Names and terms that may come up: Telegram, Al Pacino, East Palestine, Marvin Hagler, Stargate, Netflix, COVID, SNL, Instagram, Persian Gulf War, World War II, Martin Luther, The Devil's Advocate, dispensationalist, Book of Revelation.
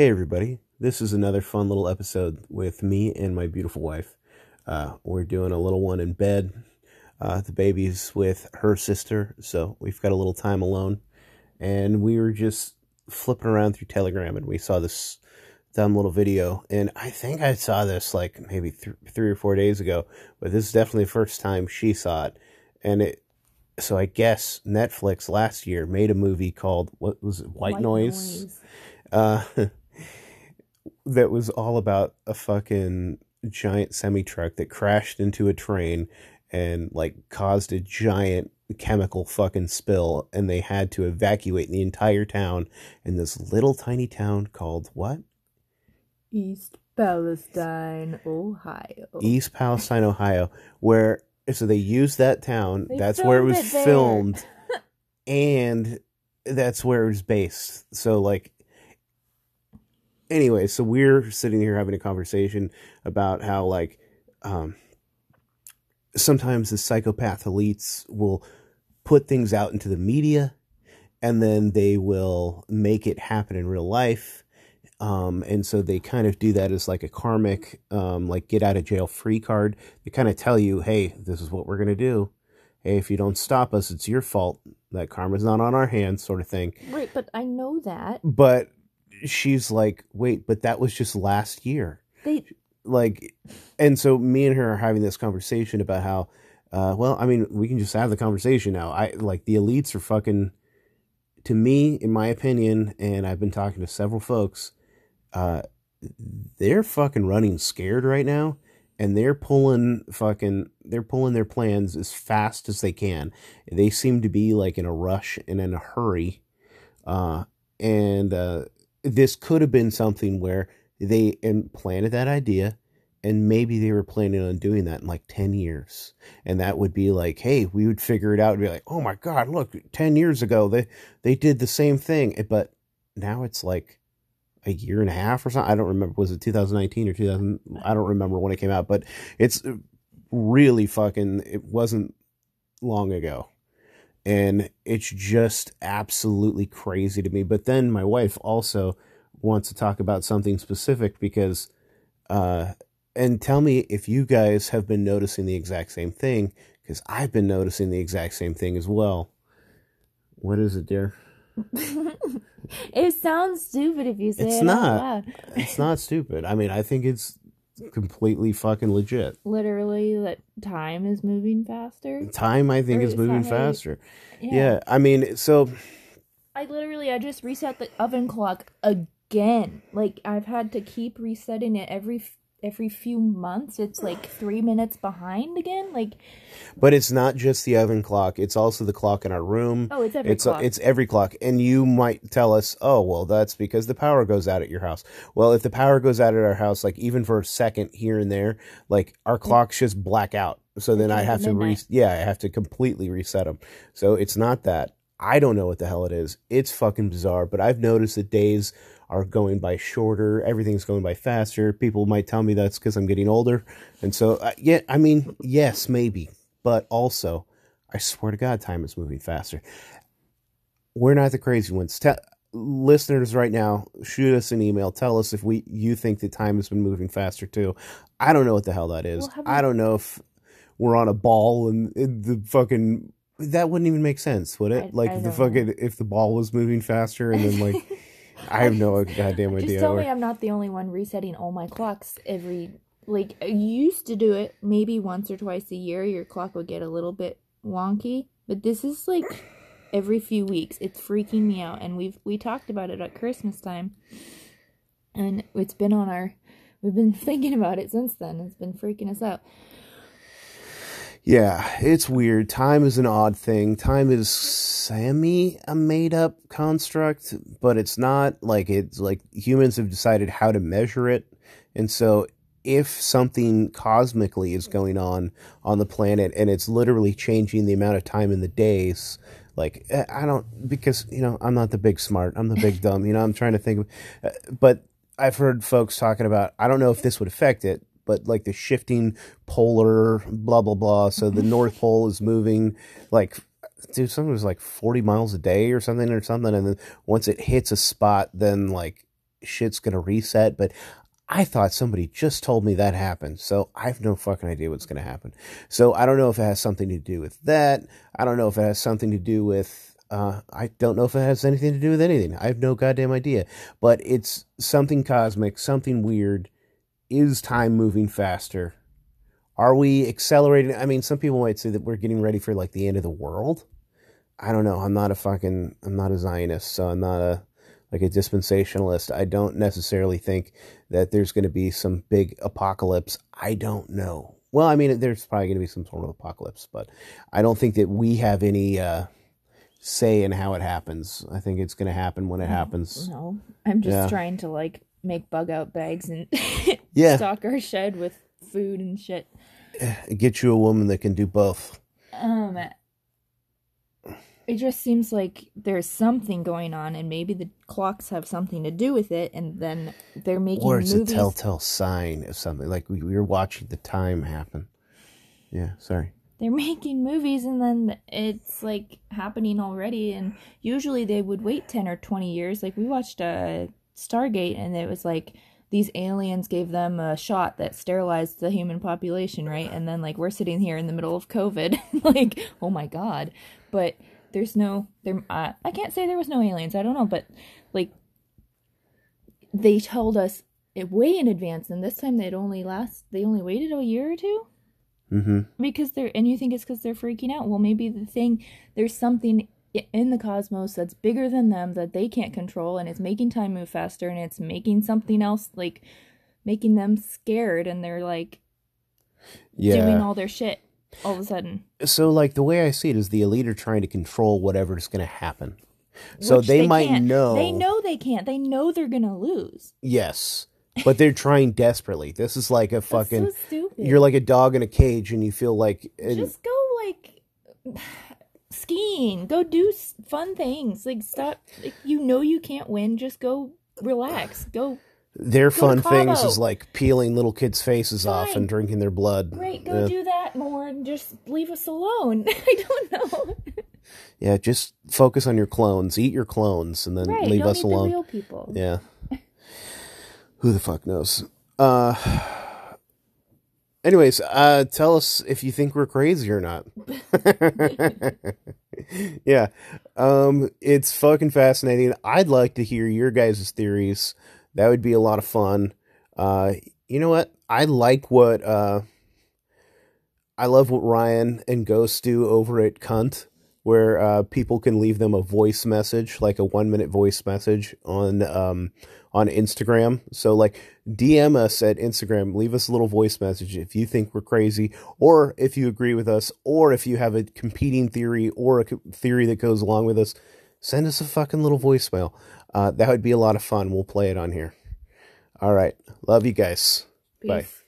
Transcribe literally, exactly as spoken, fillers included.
Hey everybody, this is another fun little episode with me and my beautiful wife. Uh, we're doing a little one in bed. Uh, the baby's with her sister, so we've got a little time alone. And we were just flipping around through Telegram and we saw this dumb little video. And I think I saw this like maybe th- three or four days ago, but this is definitely the first time she saw it. And it, so I guess Netflix last year made a movie called, what was it, White, White Noise? Noise. Uh, that was all about a fucking giant semi-truck that crashed into a train and like caused a giant chemical fucking spill, and they had to evacuate the entire town in this little tiny town called what? East Palestine, Ohio. East Palestine, Ohio, where so they used that town. They that's where it was it filmed, and that's where it was based. So like. Anyway, so we're sitting here having a conversation about how, like, um, sometimes the psychopath elites will put things out into the media, and then they will make it happen in real life, um, and so they kind of do that as, like, a karmic, um, like, get-out-of-jail-free card. They kind of tell you, hey, this is what we're going to do. Hey, if you don't stop us, it's your fault. That karma's not on our hands, sort of thing. Right, but I know that. But... she's like, wait, but that was just last year. They... Like, and so me and her are having this conversation about how, uh, well, I mean, we can just have the conversation now. I like the elites are fucking, to me, in my opinion, and I've been talking to several folks, uh, they're fucking running scared right now, and they're pulling fucking, they're pulling their plans as fast as they can. They seem to be like in a rush and in a hurry, uh, and, uh, this could have been something where they implanted that idea and maybe they were planning on doing that in like ten years. And that would be like, hey, we would figure it out and be like, oh my God, look, ten years ago, they, they did the same thing. But now it's like a year and a half or something. I don't remember. Was it two thousand nineteen or two thousand? I don't remember when it came out, but it's really fucking, it wasn't long ago. And it's just absolutely crazy to me. But then my wife also wants to talk about something specific because, uh, and tell me if you guys have been noticing the exact same thing, because I've been noticing the exact same thing as well. What is it, dear? It sounds stupid if you say it's it. It's not. It's not stupid. I mean, I think it's completely fucking legit. Literally, that time is moving faster. Time, I think, or is moving faster. Yeah. yeah, I mean, so... I literally, I just reset the oven clock again. Like, I've had to keep resetting it every every few months. It's, like, three minutes behind again. Like, but it's not just the oven clock. It's also the clock in our room. Oh, it's every it's, clock. It's every clock. And you might tell us, oh, well, that's because the power goes out at your house. Well, if the power goes out at our house, like, even for a second here and there, like, our clocks just black out. So then I have to, re- yeah, I have to completely reset them. So it's not that. I don't know what the hell it is. It's fucking bizarre, but I've noticed that days are going by shorter. Everything's going by faster. People might tell me that's because I'm getting older. And so, uh, yeah, I mean, yes, maybe. But also, I swear to God, time is moving faster. We're not the crazy ones. Te- listeners right now, shoot us an email. Tell us if we you think that time has been moving faster, too. I don't know what the hell that is. Well, I don't know if we're on a ball and, and the fucking... That wouldn't even make sense, would it? I, like, I the fucking know. If the ball was moving faster and then, like... I have no goddamn idea. Just tell me I'm not the only one resetting all my clocks every... Like, I used to do it maybe once or twice a year. Your clock would get a little bit wonky. But this is, like, every few weeks. It's freaking me out. And we've we talked about it at Christmas time. And it's been on our... We've been thinking about it since then. It's been freaking us out. Yeah, it's weird. Time is an odd thing. Time is semi a made up construct, but it's not like it's like humans have decided how to measure it. And so if something cosmically is going on on the planet and it's literally changing the amount of time in the days, like I don't because, you know, I'm not the big smart. I'm the big dumb. You know, I'm trying to think. Of, but I've heard folks talking about I don't know if this would affect it. But like the shifting polar blah, blah, blah. So the North Pole is moving like, dude, something was like forty miles a day or something or something. And then once it hits a spot, then like shit's going to reset, but I thought somebody just told me that happened, so I have no fucking idea what's going to happen. So I don't know if it has something to do with that. I don't know if it has something to do with, uh, I don't know if it has anything to do with anything. I have no goddamn idea, but it's something cosmic, something weird. Is time moving faster? Are we accelerating? I mean, some people might say that we're getting ready for like the end of the world. I don't know. I'm not a fucking, I'm not a Zionist, so I'm not a, like a dispensationalist. I don't necessarily think that there's going to be some big apocalypse. I don't know. Well, I mean, there's probably going to be some sort of apocalypse, but I don't think that we have any uh, say in how it happens. I think it's going to happen when it no, happens. No, I'm just yeah. trying to like make bug out bags and yeah. stock our shed with food and shit. Get you a woman that can do both. Um... It just seems like there's something going on, and maybe the clocks have something to do with it, and then they're making movies. Or it's movies. A telltale sign of something. Like, we were watching the time happen. Yeah, sorry. They're making movies, and then it's, like, happening already, and usually they would wait ten or twenty years. Like, we watched uh, Stargate, and it was, like, these aliens gave them a shot that sterilized the human population, right? And then, like, we're sitting here in the middle of COVID. Like, oh, my God. But... There's no, there. Uh, I can't say there was no aliens. I don't know, but like they told us it way in advance, and this time they'd only last. They only waited a year or two, mm-hmm. because they're. And you think it's because they're freaking out? Well, maybe the thing there's something in the cosmos that's bigger than them that they can't control, and it's making time move faster, and it's making something else like making them scared, and they're like, yeah. doing all their shit. All of a sudden. So, like, the way I see it is the elite are trying to control whatever is going to happen. Which so they, they might can't. know. They know they can't. They know they're going to lose. Yes. But they're trying desperately. This is like a fucking... That's so stupid. You're like a dog in a cage and you feel like... It, just go, like, skiing. Go do fun things. Like, stop... Like, you know you can't win. Just go relax. Go... Their fun things is like peeling little kids' faces Fine. off and drinking their blood. Right, go yeah. do that more and just leave us alone. I don't know. Yeah, just focus on your clones. Eat your clones and then right, leave us alone. The real people. Yeah. Who the fuck knows? Uh, anyways, uh, tell us if you think we're crazy or not. Yeah. Um, it's fucking fascinating. I'd like to hear your guys' theories. That would be a lot of fun. Uh, you know what? I like what, uh, I love what Ryan and Ghost do over at Cunt, where, uh, people can leave them a voice message, like a one minute voice message on, um, on Instagram. So like D M us at Instagram, leave us a little voice message if you think we're crazy, or if you agree with us, or if you have a competing theory or a co- theory that goes along with us, send us a fucking little voicemail. Uh, that would be a lot of fun. We'll play it on here. All right. Love you guys. Peace. Bye.